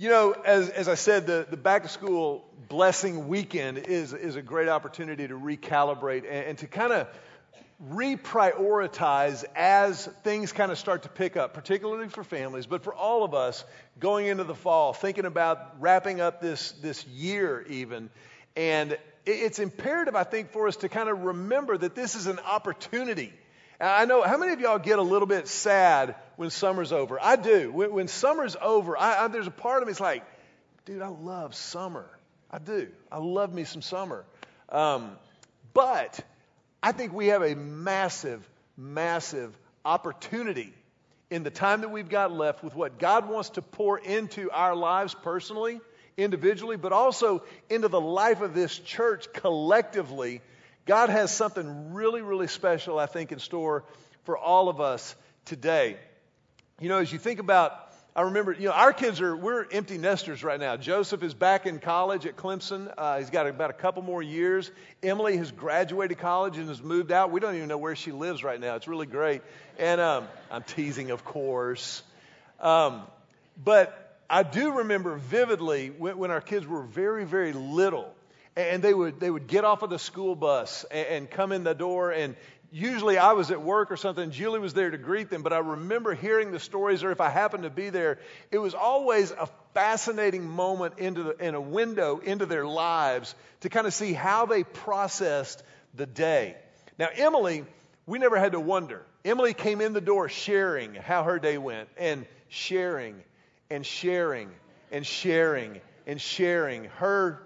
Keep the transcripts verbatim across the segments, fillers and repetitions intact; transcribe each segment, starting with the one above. You know, as as I said, the, the back-to-school blessing weekend is, is a great opportunity to recalibrate and, and to kind of reprioritize as things kind of start to pick up, particularly for families, but for all of us going into the fall, thinking about wrapping up this, this year even. And it's imperative, I think, for us to kind of remember that this is an opportunity. I know, how many of y'all get a little bit sad when summer's over? I do. When, when summer's over, I, I, there's a part of me that's like, dude, I love summer. I do. I love me some summer. Um, but I think we have a massive, massive opportunity in the time that we've got left with what God wants to pour into our lives personally, individually, but also into the life of this church collectively. God has something really, really special, I think, in store for all of us today. You know, as you think about, I remember, you know, our kids are, we're empty nesters right now. Joseph is back in college at Clemson. Uh, he's got about a couple more years. Emily has graduated college and has moved out. We don't even know where she lives right now. It's really great. And um, I'm teasing, of course. Um, but I do remember vividly when, when our kids were very, very little. And they would they would get off of the school bus and, and come in the door. And usually I was at work or something. Julie was there to greet them. But I remember hearing the stories, or if I happened to be there, it was always a fascinating moment into the, in a window into their lives to kind of see how they processed the day. Now, Emily, we never had to wonder. Emily came in the door sharing how her day went and sharing and sharing and sharing and sharing her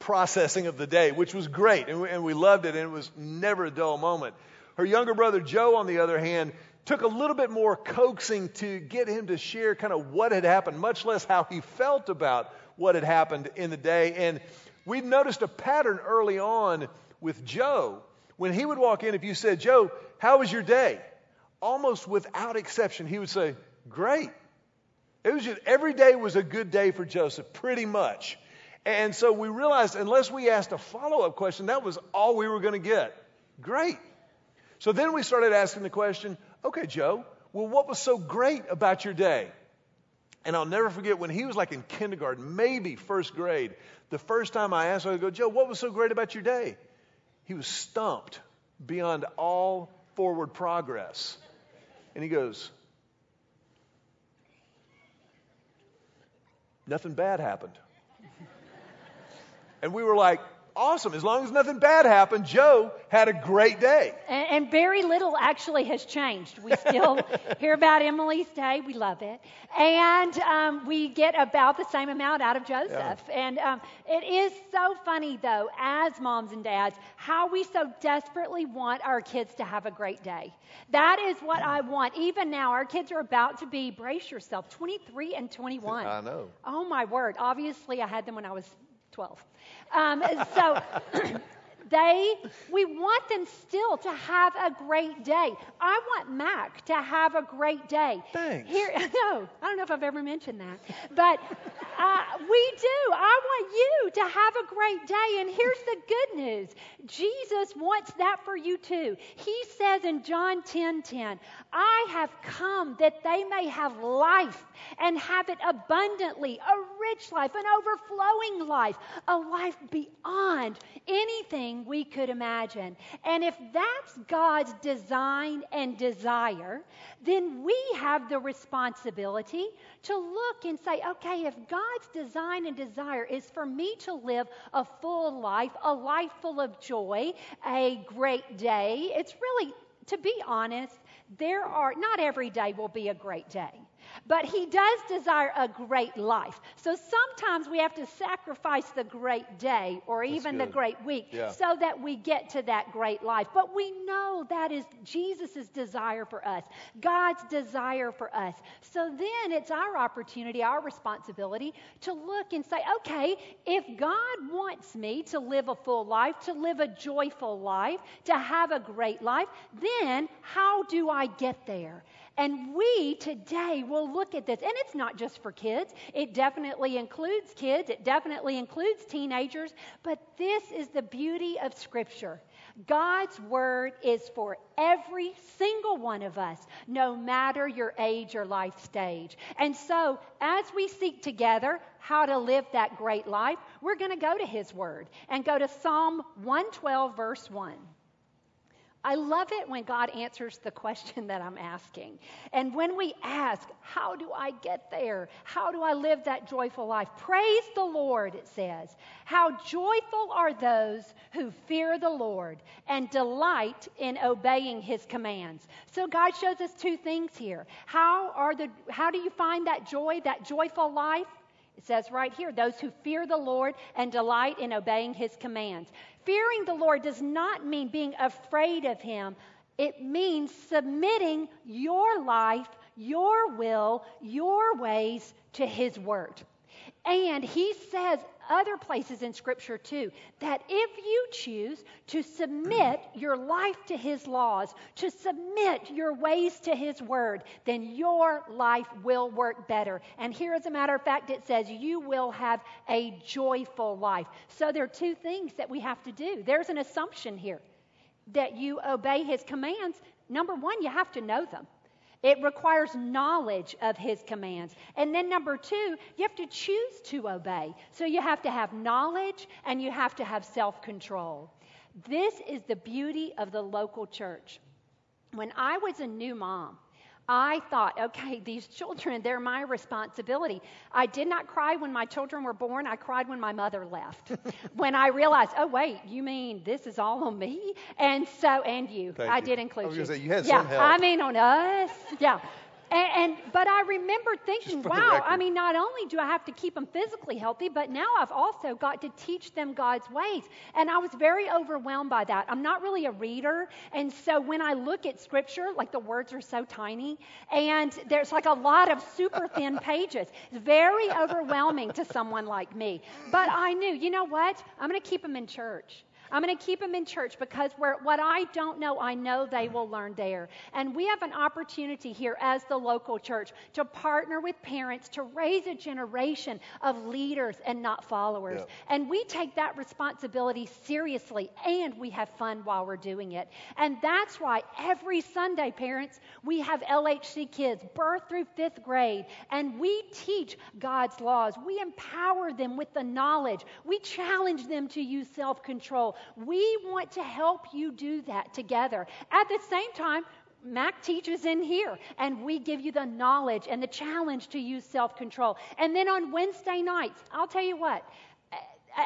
processing of the day, which was great, and we, and we loved it, and it was never a dull moment. Her younger brother Joe, on the other hand, took a little bit more coaxing to get him to share kind of what had happened, much less how he felt about what had happened in the day. And we noticed a pattern early on with Joe. When he would walk in, if you said, Joe, how was your day? Almost without exception, he would say, great. It was just, every day was a good day for Joseph, pretty much. And so we realized unless we asked a follow-up question, that was all we were going to get. Great. So then we started asking the question, okay, Joe, well, what was so great about your day? And I'll never forget when he was like in kindergarten, maybe first grade, the first time I asked him, I go, Joe, what was so great about your day? He was stumped beyond all forward progress. And he goes, nothing bad happened. And we were like, awesome. As long as nothing bad happened, Joe had a great day. And, and very little actually has changed. We still hear about Emily's day. We love it. And um, we get about the same amount out of Joseph. Yeah. And um, it is so funny, though, as moms and dads, how we so desperately want our kids to have a great day. That is what I want. Even now, our kids are about to be, brace yourself, twenty-three and twenty-one. I know. Oh, my word. Obviously, I had them when I was twelve. Um, so they, we want them still to have a great day. I want Mac to have a great day. Thanks. Here, no, I don't know if I've ever mentioned that, but uh, we do. I want you to have a great day. And here's the good news. Jesus wants that for you too. He says in John ten ten, I have come that they may have life and have it abundantly, a rich life, an overflowing life, a life beyond anything we could imagine. And if that's God's design and desire, then we have the responsibility to look and say, okay, if God's design and desire is for me to live a full life, a life full of joy, a great day, it's really, to be honest, there are, not every day will be a great day. But he does desire a great life. So sometimes we have to sacrifice the great day or even the great week yeah. so that we get to that great life. But we know that is Jesus' desire for us, God's desire for us. So then it's our opportunity, our responsibility to look and say, okay, if God wants me to live a full life, to live a joyful life, to have a great life, then how do I get there? And we today will look at this. And it's not just for kids. It definitely includes kids. It definitely includes teenagers. But this is the beauty of Scripture. God's word is for every single one of us, no matter your age or life stage. And so as we seek together how to live that great life, we're going to go to his word and go to Psalm one twelve, verse one. I love it when God answers the question that I'm asking. And when we ask, how do I get there? How do I live that joyful life? Praise the Lord, it says. How joyful are those who fear the Lord and delight in obeying his commands. So God shows us two things here. How are the, how do you find that joy, that joyful life? It says right here, those who fear the Lord and delight in obeying his commands. Fearing the Lord does not mean being afraid of him. It means submitting your life, your will, your ways to his word. And he says other places in Scripture too, that if you choose to submit your life to his laws, to submit your ways to his word, then your life will work better. And here, as a matter of fact, it says you will have a joyful life. So there are two things that we have to do. There's an assumption here that you obey his commands. Number one, you have to know them. It requires knowledge of his commands. And then number two, you have to choose to obey. So you have to have knowledge and you have to have self-control. This is the beauty of the local church. When I was a new mom, I thought, okay, these children, they're my responsibility. I did not cry when my children were born. I cried when my mother left. When I realized, oh, wait, you mean this is all on me? And so, and you. Thank I you. did include you. I was going to say, you had yeah, some help. I mean, on us. Yeah. And, and But I remember thinking, wow, I mean, not only do I have to keep them physically healthy, but now I've also got to teach them God's ways. And I was very overwhelmed by that. I'm not really a reader. And so when I look at Scripture, like the words are so tiny, and there's like a lot of super thin pages. It's very overwhelming to someone like me. But I knew, you know what? I'm going to keep them in church. I'm going to keep them in church because where what I don't know, I know they will learn there. And we have an opportunity here as the local church to partner with parents to raise a generation of leaders and not followers. Yep. And we take that responsibility seriously, and we have fun while we're doing it. And that's why every Sunday, parents, we have L H C kids, birth through fifth grade, and we teach God's laws. We empower them with the knowledge. We challenge them to use self-control. We want to help you do that together. At the same time, Mac teaches in here, and we give you the knowledge and the challenge to use self-control. And then on Wednesday nights, I'll tell you what,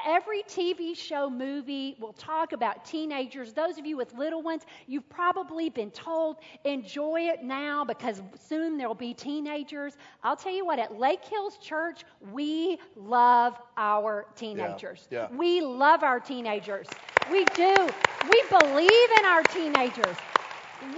every T V show, movie will talk about teenagers. Those of you with little ones, you've probably been told, enjoy it now because soon there'll be teenagers. I'll tell you what, at Lake Hills Church, we love our teenagers. Yeah, yeah. We love our teenagers. We do. We believe in our teenagers.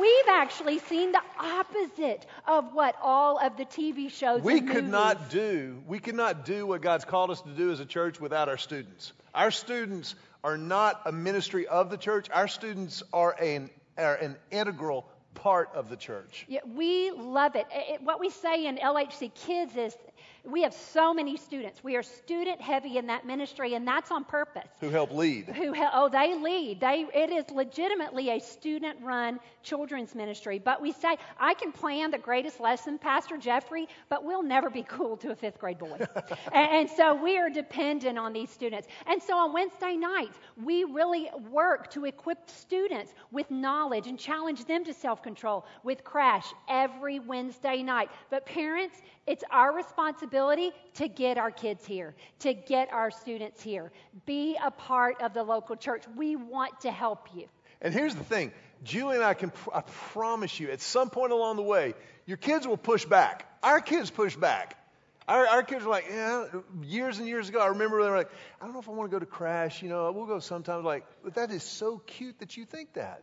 We've actually seen the opposite of what all of the T V shows we and could movies. not do. We could not do what God's called us to do as a church without our students. Our students are not a ministry of the church. Our students are an are an integral part of the church. Yeah, we love it. It what we say in L H C Kids is, we have so many students. We are student heavy in that ministry, and that's on purpose. Who help lead. Who he- Oh, they lead. They It is legitimately a student-run children's ministry. But we say, I can plan the greatest lesson, Pastor Jeffrey, but we'll never be cool to a fifth grade boy. and, and so we are dependent on these students. And so on Wednesday nights, we really work to equip students with knowledge and challenge them to self-control with Crash every Wednesday night. But parents, it's our responsibility to get our kids here, to get our students here. Be a part of the local church. We want to help you. And here's the thing. Julie and I can, I promise you, at some point along the way, your kids will push back. Our kids push back. Our, our kids were like, yeah, years and years ago, I remember they were like, I don't know if I want to go to Crash. You know, we'll go sometimes. Like, but that is so cute that you think that.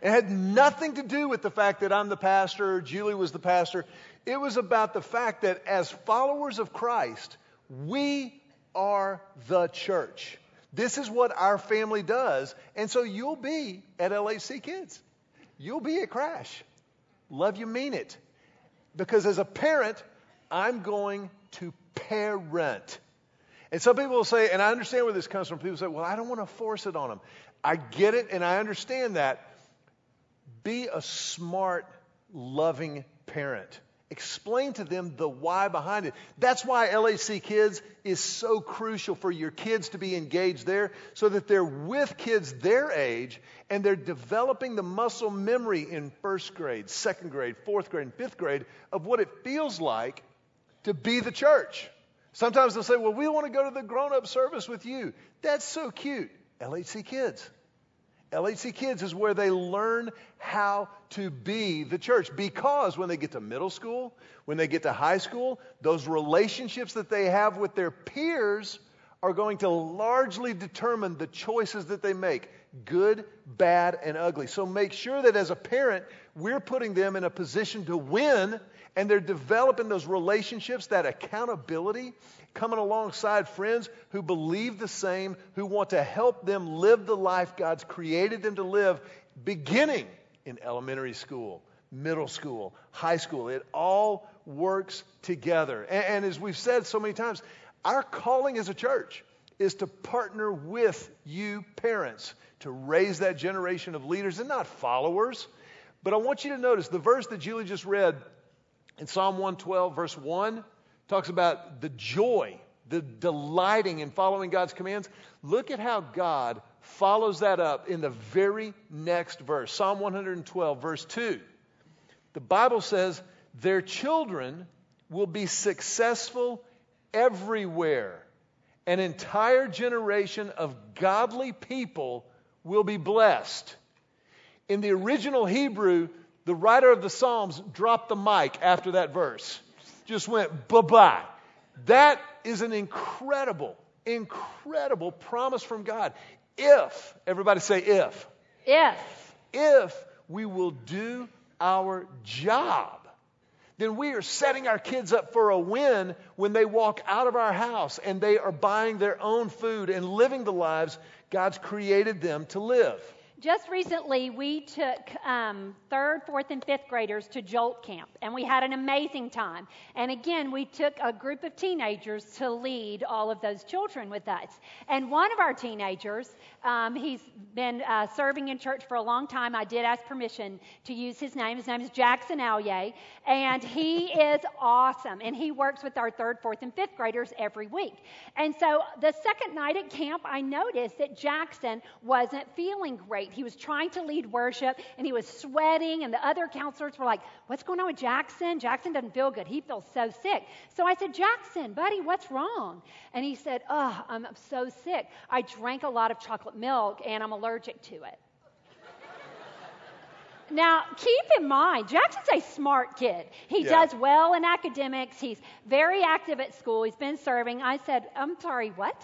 It had nothing to do with the fact that I'm the pastor, Julie was the pastor. It was about the fact that as followers of Christ, we are the church. This is what our family does. And so you'll be at L H C Kids. You'll be at Crash. Love you, mean it. Because as a parent, I'm going to parent. And some people will say, and I understand where this comes from, people say, well, I don't want to force it on them. I get it and I understand that. Be a smart, loving parent. Explain to them the why behind it. That's why L H C Kids is so crucial for your kids to be engaged there, so that they're with kids their age and they're developing the muscle memory in first grade, second grade, fourth grade, and fifth grade of what it feels like to be the church. Sometimes they'll say, well, we want to go to the grown-up service with you. That's so cute. L H C Kids. L H C Kids is where they learn how to be the church, because when they get to middle school, when they get to high school, those relationships that they have with their peers are going to largely determine the choices that they make, good, bad, and ugly. So make sure that as a parent, we're putting them in a position to win, and they're developing those relationships, that accountability, coming alongside friends who believe the same, who want to help them live the life God's created them to live, beginning in elementary school, middle school, high school. It all works together. And, and as we've said so many times, our calling as a church is to partner with you parents to raise that generation of leaders and not followers. But I want you to notice the verse that Julie just read in Psalm one twelve, verse one, talks about the joy, the delighting in following God's commands. Look at how God follows that up in the very next verse. Psalm one twelve, verse two. The Bible says, their children will be successful everywhere. An entire generation of godly people will be blessed. In the original Hebrew, the writer of the Psalms dropped the mic after that verse. Just went, bye-bye. That is an incredible, incredible promise from God. If, everybody say if. If. If we will do our job, then we are setting our kids up for a win when they walk out of our house and they are buying their own food and living the lives God's created them to live. Just recently, we took um, third, fourth, and fifth graders to Jolt Camp, and we had an amazing time. And again, we took a group of teenagers to lead all of those children with us. And one of our teenagers, um, he's been uh, serving in church for a long time. I did ask permission to use his name. His name is Jackson Allier, and he is awesome. And he works with our third, fourth, and fifth graders every week. And so the second night at camp, I noticed that Jackson wasn't feeling great. He was trying to lead worship, and he was sweating, and the other counselors were like, what's going on with Jackson? Jackson doesn't feel good. He feels so sick. So I said, Jackson, buddy, what's wrong? And he said, oh, I'm so sick. I drank a lot of chocolate milk, and I'm allergic to it. Now, keep in mind, Jackson's a smart kid. He yeah. does well in academics. He's very active at school. He's been serving. I said, I'm sorry, what?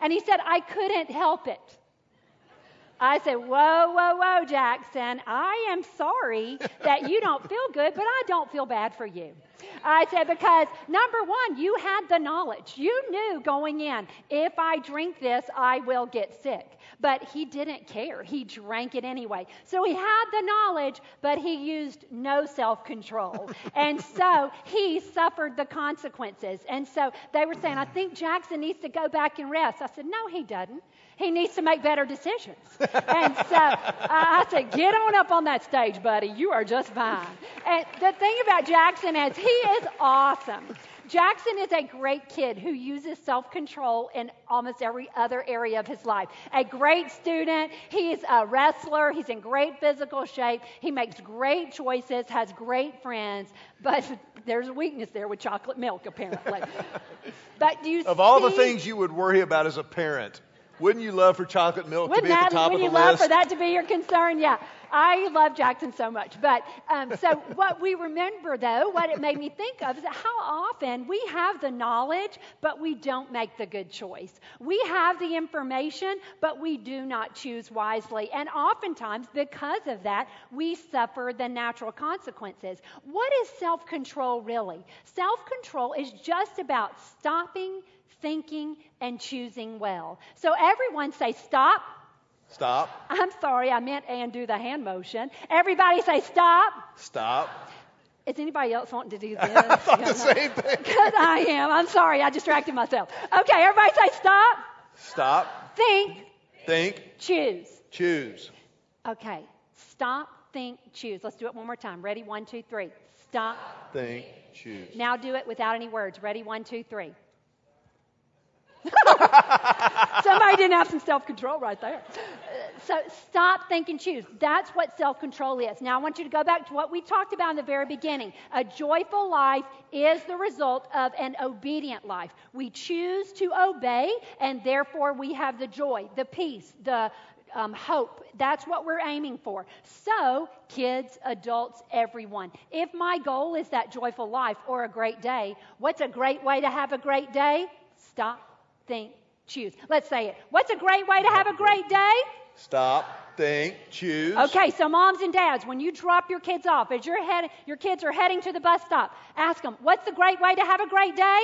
And he said, I couldn't help it. I said, whoa, whoa, whoa, Jackson, I am sorry that you don't feel good, but I don't feel bad for you. I said, because number one, you had the knowledge. You knew going in, if I drink this, I will get sick. But he didn't care. He drank it anyway. So he had the knowledge, but he used no self-control. And so he suffered the consequences. And so they were saying, I think Jackson needs to go back and rest. I said, no, he doesn't. He needs to make better decisions. And so I said, get on up on that stage, buddy. You are just fine. And the thing about Jackson is he is awesome. Jackson is a great kid who uses self-control in almost every other area of his life. A great student. He is a wrestler. He's in great physical shape. He makes great choices, has great friends. But there's a weakness there with chocolate milk, apparently. But do you Of see, all the things you would worry about as a parent, wouldn't you love for chocolate milk wouldn't to be at the top of the list? Wouldn't you love for that to be your concern? Yeah. I love Jackson so much. But um, so what we remember, though, what it made me think of is how often we have the knowledge, but we don't make the good choice. We have the information, but we do not choose wisely. And oftentimes, because of that, we suffer the natural consequences. What is self-control really? Self-control is just about stopping, thinking, and choosing well. So everyone say stop. Stop. I'm sorry, I meant and do the hand motion. Everybody say stop. Stop. Is anybody else wanting to do this? I thought the same thing. Because I am. I'm sorry, I distracted myself. Okay, everybody say stop. Stop. Think. Think. Choose. Choose. Okay. Stop, think, choose. Let's do it one more time. Ready? One, two, three. Stop. Think, choose. Now do it without any words. Ready? One, two, three. Somebody didn't have some self-control right there. So stop, think, and choose. That's what self-control is. Now I want you to go back to what we talked about in the very beginning. A joyful life is the result of an obedient life. We choose to obey, and therefore we have the joy, the peace, the Um, hope. That's what we're aiming for. So, kids, adults, everyone. If my goal is that joyful life or a great day, what's a great way to have a great day? Stop, think, choose. Let's say it. What's a great way to have a great day? Stop, think, choose. Okay, so moms and dads, when you drop your kids off, as you're head- your kids are heading to the bus stop, ask them, what's the great way to have a great day?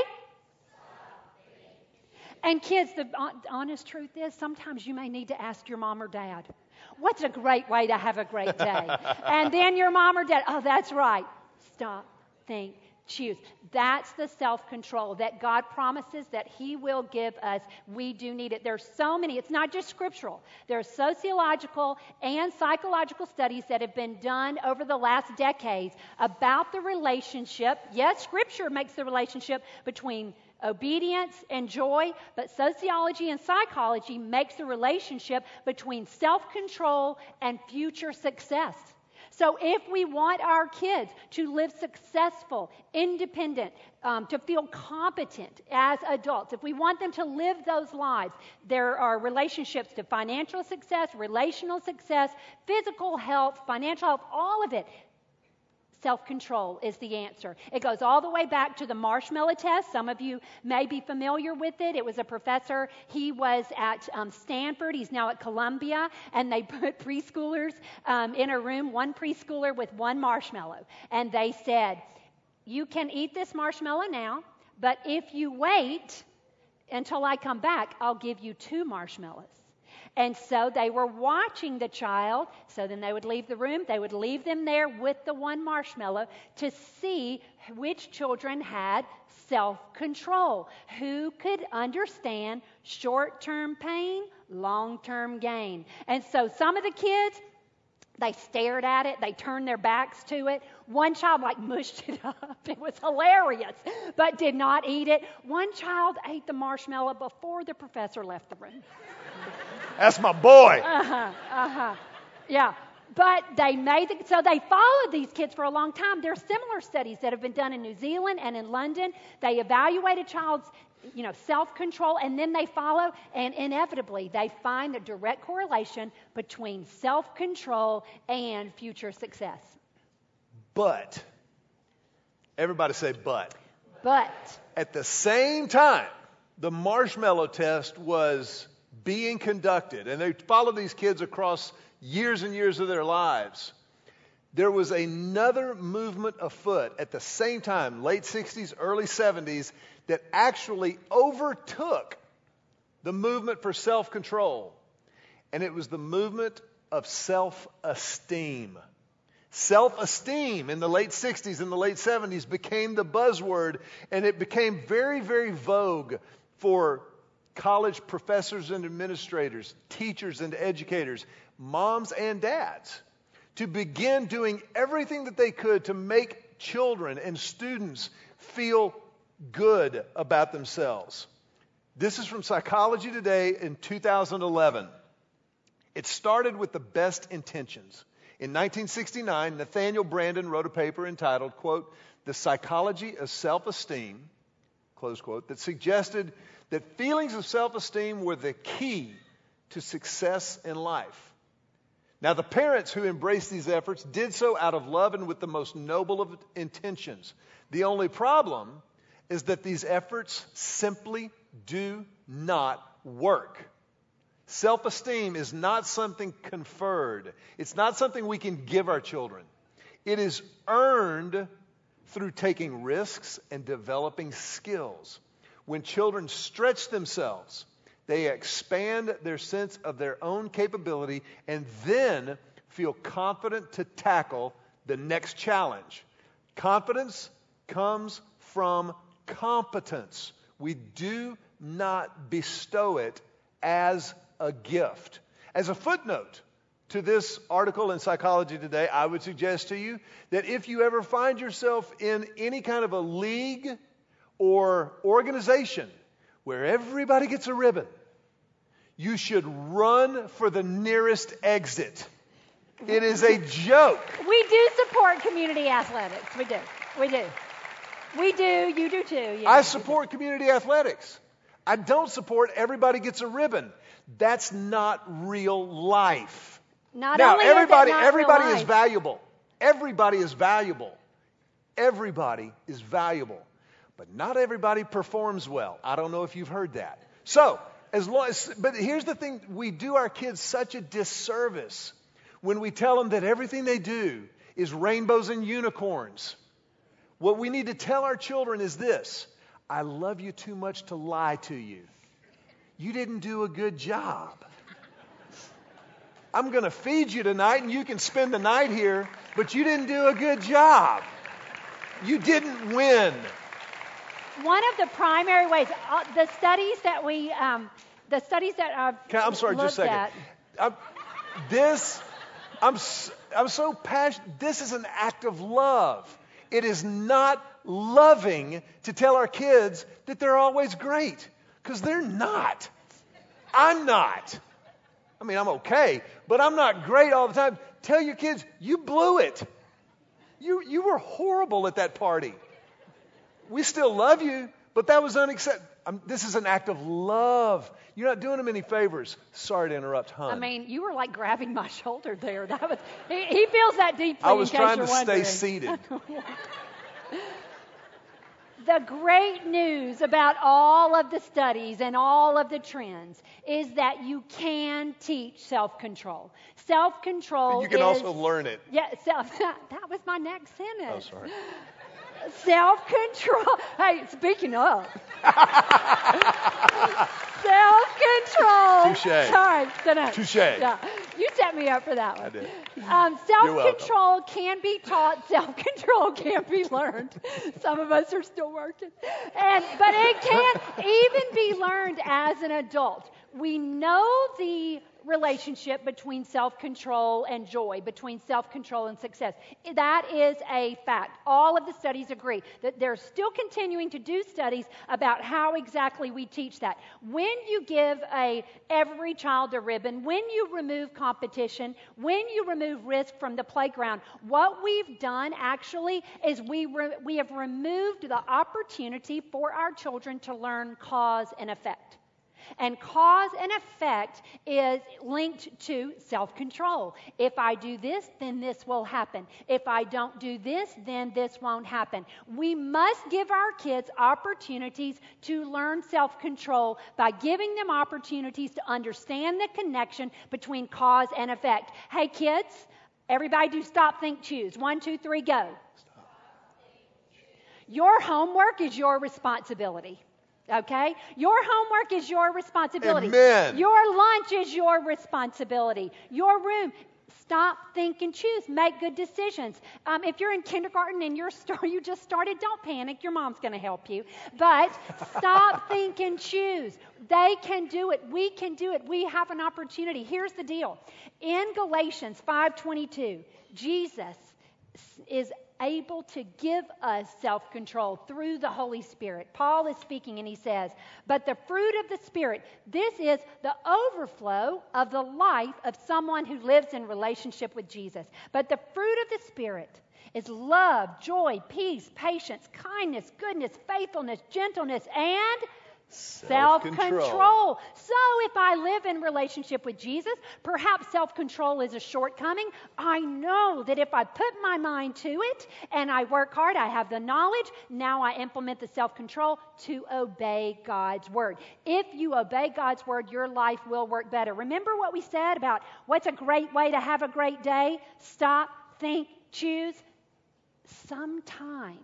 And kids, the honest truth is, sometimes you may need to ask your mom or dad, what's a great way to have a great day? And then your mom or dad, oh, that's right. Stop, think, choose. That's the self-control that God promises that He will give us. We do need it. There's so many. It's not just scriptural. There are sociological and psychological studies that have been done over the last decades about the relationship. Yes, scripture makes the relationship between obedience and joy, but sociology and psychology makes the relationship between self-control and future success. So if we want our kids to live successful, independent, um, to feel competent as adults, if we want them to live those lives, there are relationships to financial success, relational success, physical health, financial health, all of it. Self-control is the answer. It goes all the way back to the marshmallow test. Some of you may be familiar with it. It was a professor. He was at um, Stanford. He's now at Columbia. And they put preschoolers um, in a room, one preschooler with one marshmallow. And they said, you can eat this marshmallow now, but if you wait until I come back, I'll give you two marshmallows. And so they were watching the child. So then they would leave the room. They would leave them there with the one marshmallow to see which children had self-control, who could understand short-term pain, long-term gain. And so some of the kids, they stared at it. They turned their backs to it. One child, like, mushed it up. It was hilarious, but did not eat it. One child ate the marshmallow before the professor left the room. That's my boy. Uh-huh, uh-huh. Yeah. But they made the, so they followed these kids for a long time. There are similar studies that have been done in New Zealand and in London. They evaluate a child's, you know, self-control, and then they follow, and inevitably they find a direct correlation between self-control and future success. But, everybody say but. But. At the same time, the marshmallow test was being conducted, and they followed these kids across years and years of their lives. There was another movement afoot at the same time, late sixties, early seventies, that actually overtook the movement for self-control. And it was the movement of self-esteem. Self-esteem in the late sixties and the late seventies became the buzzword, and it became very, very vogue for college professors and administrators, teachers and educators, moms and dads, to begin doing everything that they could to make children and students feel good about themselves. This is from Psychology Today in two thousand eleven. It started with the best intentions. In nineteen sixty-nine, Nathaniel Brandon wrote a paper entitled, quote, "The Psychology of Self-Esteem," close quote, that suggested that feelings of self-esteem were the key to success in life. Now, the parents who embraced these efforts did so out of love and with the most noble of intentions. The only problem is that these efforts simply do not work. Self-esteem is not something conferred. It's not something we can give our children. It is earned through taking risks and developing skills. When children stretch themselves, they expand their sense of their own capability and then feel confident to tackle the next challenge. Confidence comes from competence. We do not bestow it as a gift. As a footnote to this article in Psychology Today, I would suggest to you that if you ever find yourself in any kind of a league or organization where everybody gets a ribbon, you should run for the nearest exit. It is a joke. We do support community athletics. We do. We do. We do. You do too. You I do. support community athletics. I don't support everybody gets a ribbon. That's not real life. Not now, only everybody, is not everybody is valuable. Everybody is valuable. Everybody is valuable. But not everybody performs well. I don't know if you've heard that. So, as long as, but here's the thing, we do our kids such a disservice when we tell them that everything they do is rainbows and unicorns. What we need to tell our children is this: I love you too much to lie to you. You didn't do a good job. I'm going to feed you tonight and you can spend the night here, but you didn't do a good job. You didn't win. One of the primary ways, uh, the studies that we, um, the studies that I've can, I'm sorry, just a second. I'm, this, I'm, I'm so passionate. This is an act of love. It is not loving to tell our kids that they're always great, because they're not. I'm not. I mean, I'm okay, but I'm not great all the time. Tell your kids, you blew it. You you were horrible at that party. We still love you, but that was unacceptable. Um, this is an act of love. You're not doing them any favors. Sorry to interrupt, hon. I mean, you were like grabbing my shoulder there. That was he, he feels that deeply. I was in case trying you're to wondering. Stay seated. The great news about all of the studies and all of the trends is that you can teach self-control. Self-control is... You can is, also learn it. Yeah, self, that was my next sentence. Oh, sorry. Self-control. Hey, speaking of. Self-control. Touché. Sorry. No, no. Touché. No. You set me up for that one. I did. Um, self-control can be taught. Self-control can be learned. Some of us are still working. And, but it can even be learned as an adult. We know the relationship between self-control and joy, between self-control and success. That is a fact. All of the studies agree that they're still continuing to do studies about how exactly we teach that. When you give a every child a ribbon, when you remove competition, when you remove risk from the playground, what we've done actually is we re- we have removed the opportunity for our children to learn cause and effect. And cause and effect is linked to self-control. If I do this, then this will happen. If I don't do this, then this won't happen. We must give our kids opportunities to learn self-control by giving them opportunities to understand the connection between cause and effect. Hey, kids, everybody do stop, think, choose. One, two, three, go. Stop. Your homework is your responsibility. Okay? Your homework is your responsibility. Amen. Your lunch is your responsibility. Your room. Stop, think, and choose. Make good decisions. Um, if you're in kindergarten and you're st- you just started, don't panic. Your mom's going to help you. But stop, think, and choose. They can do it. We can do it. We have an opportunity. Here's the deal. In Galatians five twenty-two, Jesus is able to give us self-control through the Holy Spirit. Paul is speaking and he says, but the fruit of the Spirit, this is the overflow of the life of someone who lives in relationship with Jesus. But the fruit of the Spirit is love, joy, peace, patience, kindness, goodness, faithfulness, gentleness, and self-control. self-control. So if I live in relationship with Jesus, perhaps self-control is a shortcoming. I know that if I put my mind to it and I work hard, I have the knowledge. Now I implement the self-control to obey God's word. If you obey God's word, your life will work better. Remember what we said about what's a great way to have a great day? Stop, think, choose. Sometimes,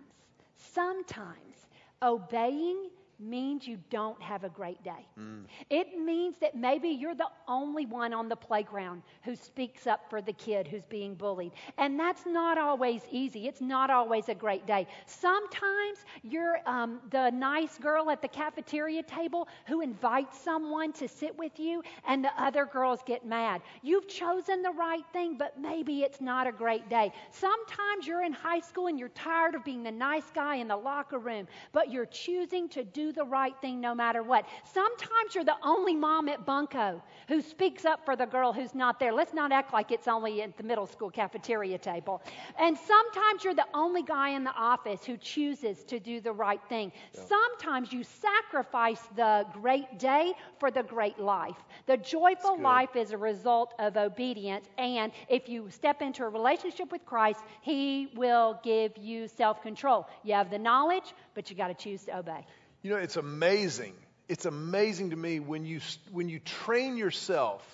sometimes obeying means you don't have a great day. Mm. It means that maybe you're the only one on the playground who speaks up for the kid who's being bullied. And that's not always easy. It's not always a great day. Sometimes you're um, the nice girl at the cafeteria table who invites someone to sit with you and the other girls get mad. You've chosen the right thing, but maybe it's not a great day. Sometimes you're in high school and you're tired of being the nice guy in the locker room, but you're choosing to do the right thing no matter what. Sometimes you're the only mom at Bunko who speaks up for the girl who's not there. Let's not act like it's only at the middle school cafeteria table. And sometimes you're the only guy in the office who chooses to do the right thing. Yeah. Sometimes you sacrifice the great day for the great life. The joyful life is a result of obedience. And if you step into a relationship with Christ, He will give you self-control. You have the knowledge, but you got to choose to obey. You know, it's amazing. It's amazing to me when you when you train yourself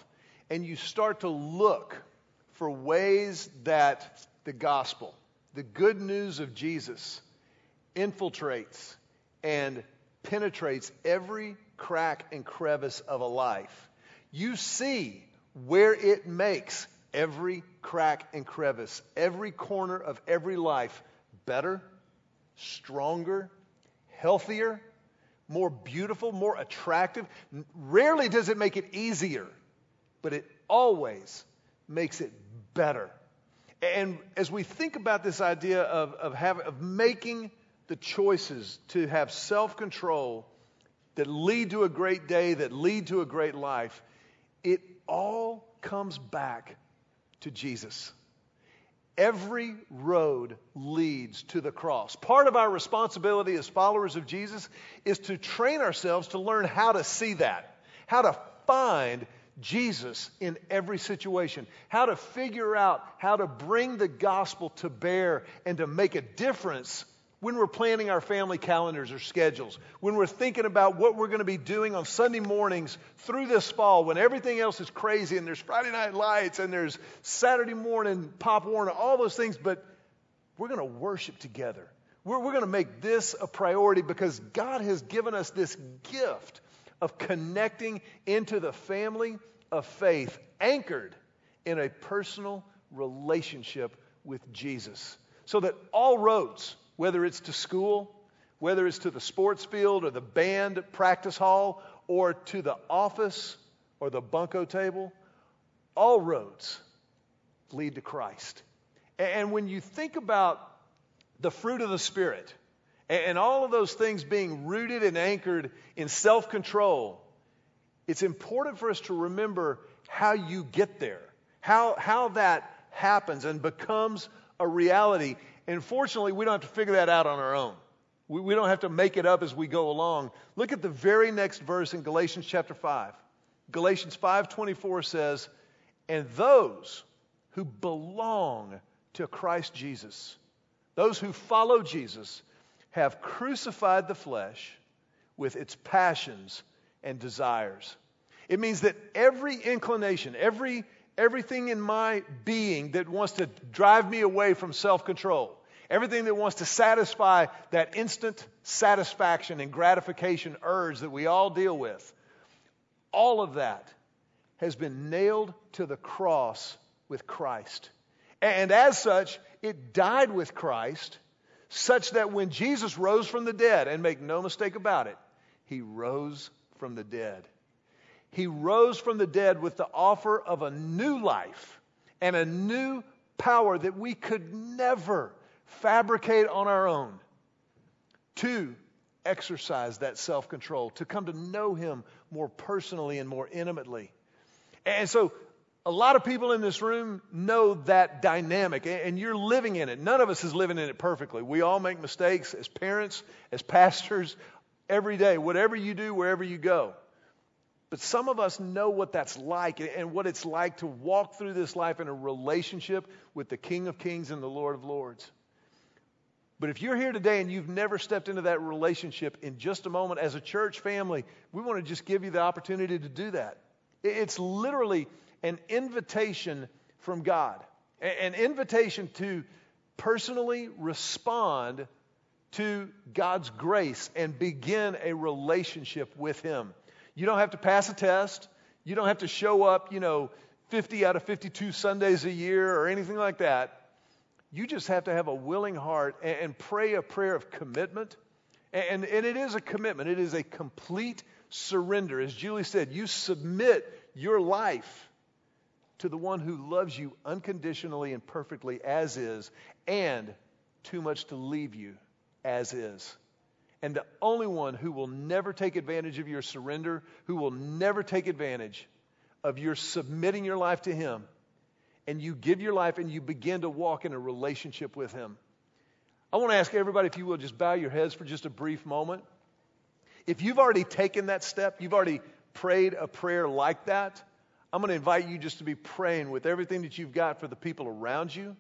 and you start to look for ways that the gospel, the good news of Jesus, infiltrates and penetrates every crack and crevice of a life. You see where it makes every crack and crevice, every corner of every life better, stronger, healthier, more beautiful, more attractive. Rarely does it make it easier, but it always makes it better. And as we think about this idea of, of, having, of making the choices to have self-control that lead to a great day, that lead to a great life, it all comes back to Jesus. Every road leads to the cross. Part of our responsibility as followers of Jesus is to train ourselves to learn how to see that, how to find Jesus in every situation, how to figure out how to bring the gospel to bear and to make a difference when we're planning our family calendars or schedules, when we're thinking about what we're going to be doing on Sunday mornings through this fall, when everything else is crazy and there's Friday night lights and there's Saturday morning Pop Warner, all those things, but we're going to worship together. We're, we're going to make this a priority because God has given us this gift of connecting into the family of faith, anchored in a personal relationship with Jesus, so that all roads, whether it's to school, whether it's to the sports field or the band practice hall or to the office or the bunco table, all roads lead to Christ. And when you think about the fruit of the Spirit and all of those things being rooted and anchored in self-control, it's important for us to remember how you get there, how, how that happens and becomes a reality. And fortunately, we don't have to figure that out on our own. We, we don't have to make it up as we go along. Look at the very next verse in Galatians chapter five. Galatians five twenty-four says, "And those who belong to Christ Jesus, those who follow Jesus, have crucified the flesh with its passions and desires." It means that every inclination, every Everything in my being that wants to drive me away from self-control, everything that wants to satisfy that instant satisfaction and gratification urge that we all deal with, all of that has been nailed to the cross with Christ. And as such, it died with Christ, such that when Jesus rose from the dead, and make no mistake about it, He rose from the dead. He rose from the dead with the offer of a new life and a new power that we could never fabricate on our own to exercise that self-control, to come to know Him more personally and more intimately. And so a lot of people in this room know that dynamic, and you're living in it. None of us is living in it perfectly. We all make mistakes as parents, as pastors, every day, whatever you do, wherever you go. But some of us know what that's like and what it's like to walk through this life in a relationship with the King of Kings and the Lord of Lords. But if you're here today and you've never stepped into that relationship, in just a moment, as a church family, we want to just give you the opportunity to do that. It's literally an invitation from God, an invitation to personally respond to God's grace and begin a relationship with Him. You don't have to pass a test. You don't have to show up, you know, fifty out of fifty-two Sundays a year or anything like that. You just have to have a willing heart and, and pray a prayer of commitment. And, and it is a commitment. It is a complete surrender. As Julie said, you submit your life to the one who loves you unconditionally and perfectly as is, and too much to leave you as is. And the only one who will never take advantage of your surrender, who will never take advantage of your submitting your life to Him, and you give your life and you begin to walk in a relationship with Him. I want to ask everybody, if you will, just bow your heads for just a brief moment. If you've already taken that step, you've already prayed a prayer like that, I'm going to invite you just to be praying with everything that you've got for the people around you.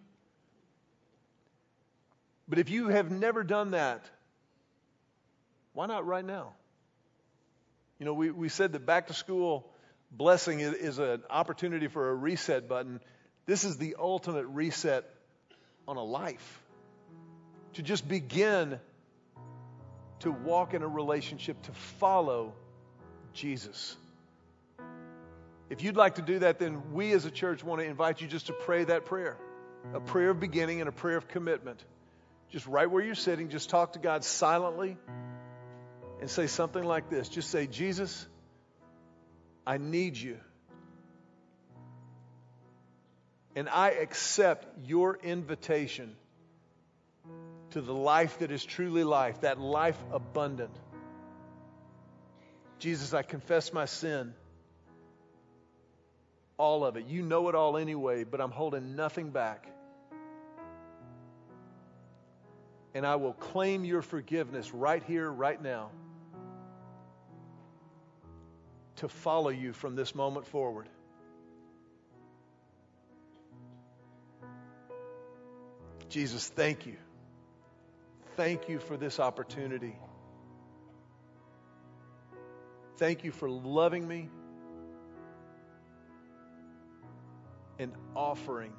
But if you have never done that, why not right now? You know, we, we said that back to school blessing is, is an opportunity for a reset button. This is the ultimate reset on a life. To just begin to walk in a relationship, to follow Jesus. If you'd like to do that, then we as a church want to invite you just to pray that prayer, a prayer of beginning and a prayer of commitment. Just right where you're sitting, just talk to God silently and say something like this. Just say, Jesus, I need you. And I accept your invitation to the life that is truly life, that life abundant. Jesus, I confess my sin. All of it. You know it all anyway, but I'm holding nothing back. And I will claim your forgiveness right here, right now, to follow you from this moment forward. Jesus, thank you. Thank you for this opportunity. Thank you for loving me and offering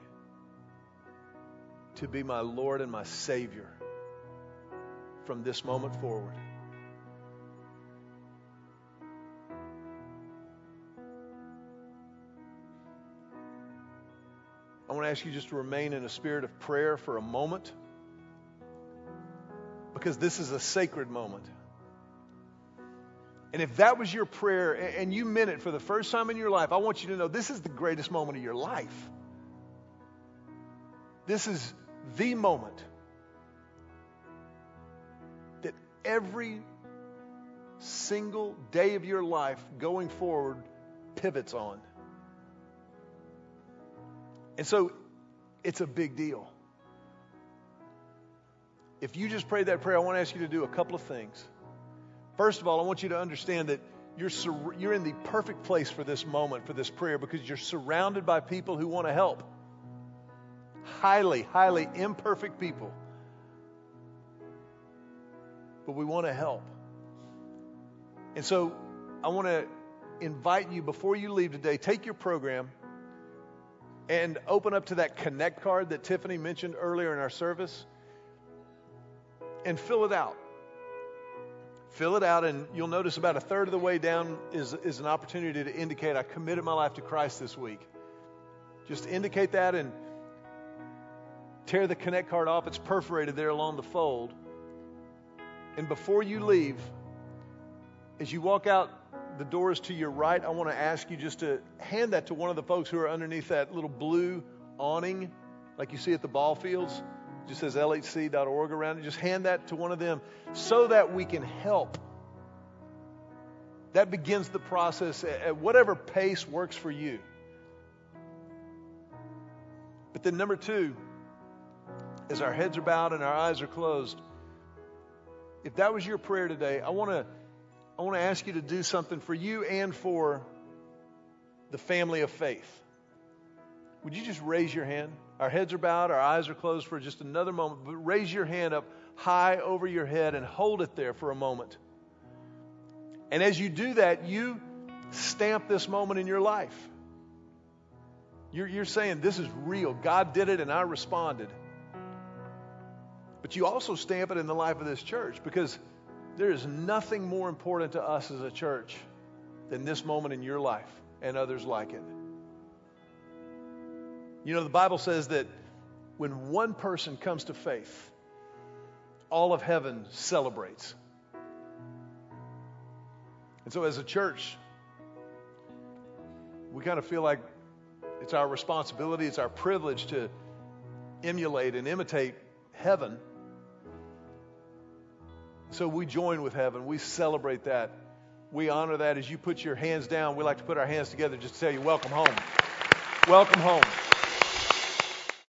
to be my Lord and my Savior from this moment forward. I want to ask you just to remain in a spirit of prayer for a moment, because this is a sacred moment. And if that was your prayer and you meant it for the first time in your life, I want you to know this is the greatest moment of your life. This is the moment that every single day of your life going forward pivots on. And so it's a big deal. If you just prayed that prayer, I want to ask you to do a couple of things. First of all, I want you to understand that you're sur- you're in the perfect place for this moment, for this prayer, because you're surrounded by people who want to help. Highly, highly imperfect people. But we want to help. And so I want to invite you, before you leave today, take your program and open up to that Connect card that Tiffany mentioned earlier in our service and fill it out. Fill it out, and you'll notice about a third of the way down is, is an opportunity to indicate, I committed my life to Christ this week. Just indicate that and tear the Connect card off. It's perforated there along the fold. And before you leave, as you walk out the doors to your right, I want to ask you just to hand that to one of the folks who are underneath that little blue awning, like you see at the ball fields. It just says L H C dot org around it. Just hand that to one of them so that we can help. That begins the process at whatever pace works for you. But then number two, as our heads are bowed and our eyes are closed, if that was your prayer today, I want to I want to ask you to do something for you and for the family of faith. Would you just raise your hand? Our heads are bowed, our eyes are closed for just another moment, but raise your hand up high over your head and hold it there for a moment. And as you do that, you stamp this moment in your life. You're, you're saying, this is real. God did it and I responded. But you also stamp it in the life of this church, because there is nothing more important to us as a church than this moment in your life and others like it. You know, the Bible says that when one person comes to faith, all of heaven celebrates. And so as a church, we kind of feel like it's our responsibility, it's our privilege to emulate and imitate heaven. So we join with heaven. We celebrate that. We honor that. As you put your hands down, we like to put our hands together just to tell you, welcome home. Welcome home.